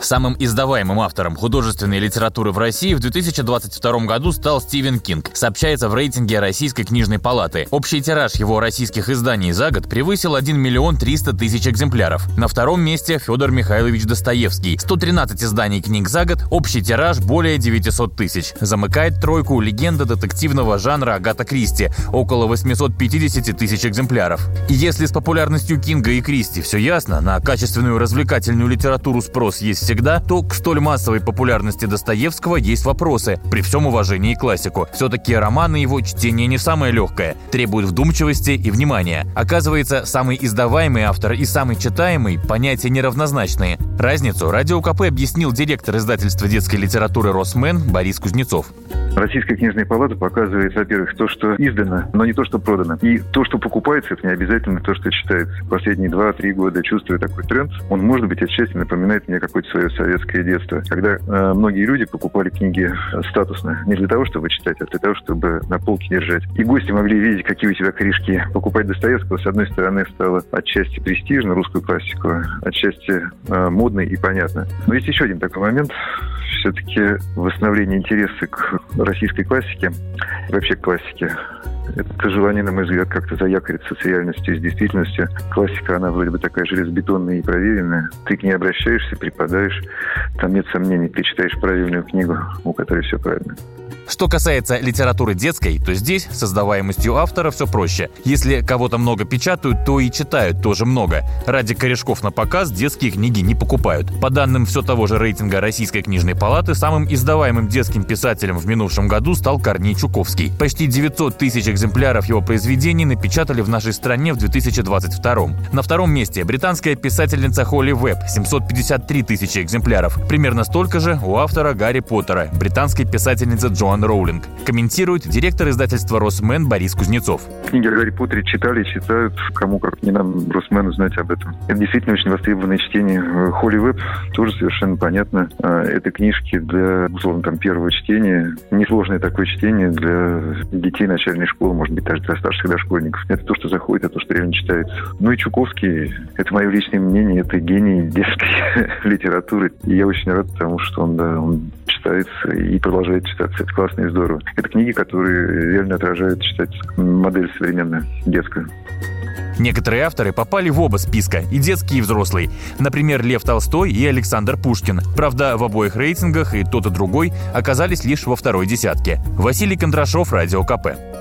Самым издаваемым автором художественной литературы в России в 2022 году стал Стивен Кинг, сообщается в рейтинге Российской книжной палаты. Общий тираж его российских изданий за год превысил 1 300 000 экземпляров. На втором месте Федор Михайлович Достоевский. 113 изданий книг за год, общий тираж более 900 000. Замыкает тройку легенда детективного жанра Агата Кристи, около 850 000 экземпляров. И если с популярностью Кинга и Кристи все ясно, на качественную развлекательную литературу спрос есть всегда, то к столь массовой популярности Достоевского есть вопросы, при всем уважении к классику. Все-таки романы его чтение не самое легкое, требует вдумчивости и внимания. Оказывается, самый издаваемый автор и самый читаемый – понятия неравнозначные. Разницу Радио КП объяснил директор издательства детской литературы «Росмен» Борис Кузнецов. Российская книжная палата показывает, во-первых, то, что издано, но не то, что продано. И то, что покупается, это не обязательно то, что читается. Последние 2-3 года, чувствуя такой тренд, он, может быть, отчасти напоминает мне какое-то свое советское детство, когда многие люди покупали книги статусно. Не для того, чтобы читать, а для того, чтобы на полке держать. И гости могли видеть, какие у тебя корешки. Покупать Достоевского, с одной стороны, стало отчасти престижно, русскую классику, отчасти модно и понятно. Но есть еще один такой момент. Все-таки восстановление интереса к российской классике, вообще к классике, это желание, на мой взгляд, как-то заякориться с реальностью, с действительностью. Классика, она вроде бы такая железобетонная и проверенная. Ты к ней обращаешься, преподаешь, там нет сомнений, ты читаешь правильную книгу, у которой все правильно. Что касается литературы детской, то здесь с издаваемостью автора все проще. Если кого-то много печатают, то и читают тоже много. Ради корешков на показ детские книги не покупают. По данным все того же рейтинга Российской книжной палаты, самым издаваемым детским писателем в минувшем году стал Корней Чуковский. Почти 900 000 экземпляров его произведений напечатали в нашей стране в 2022. На втором месте британская писательница Холли Уэбб – 753 000 экземпляров. Примерно столько же у автора Гарри Поттера, британской писательницы Джоан Роулинг, комментирует директор издательства «Росмен» Борис Кузнецов. Книги о Гарри Поттере читали и читают, кому как не нам, Росмену, знать об этом. Это действительно очень востребованное чтение. Холли Уэбб тоже совершенно понятно. Это книжки для, условно, там, первого чтения. Несложное такое чтение для детей начальной школы, может быть, даже для старших дошкольников. Это то, что заходит, это то, что реально читается. Ну и Чуковский, это мое личное мнение, это гений детской литературы. И я очень рад тому, что он читается и продолжает читаться. Это классно и здорово. Это книги, которые реально отражают, читать модель современную, детскую. Некоторые авторы попали в оба списка, и детский, и взрослый. Например, Лев Толстой и Александр Пушкин. Правда, в обоих рейтингах и тот, и другой оказались лишь во второй десятке. Василий Кондрашов, Радио КП.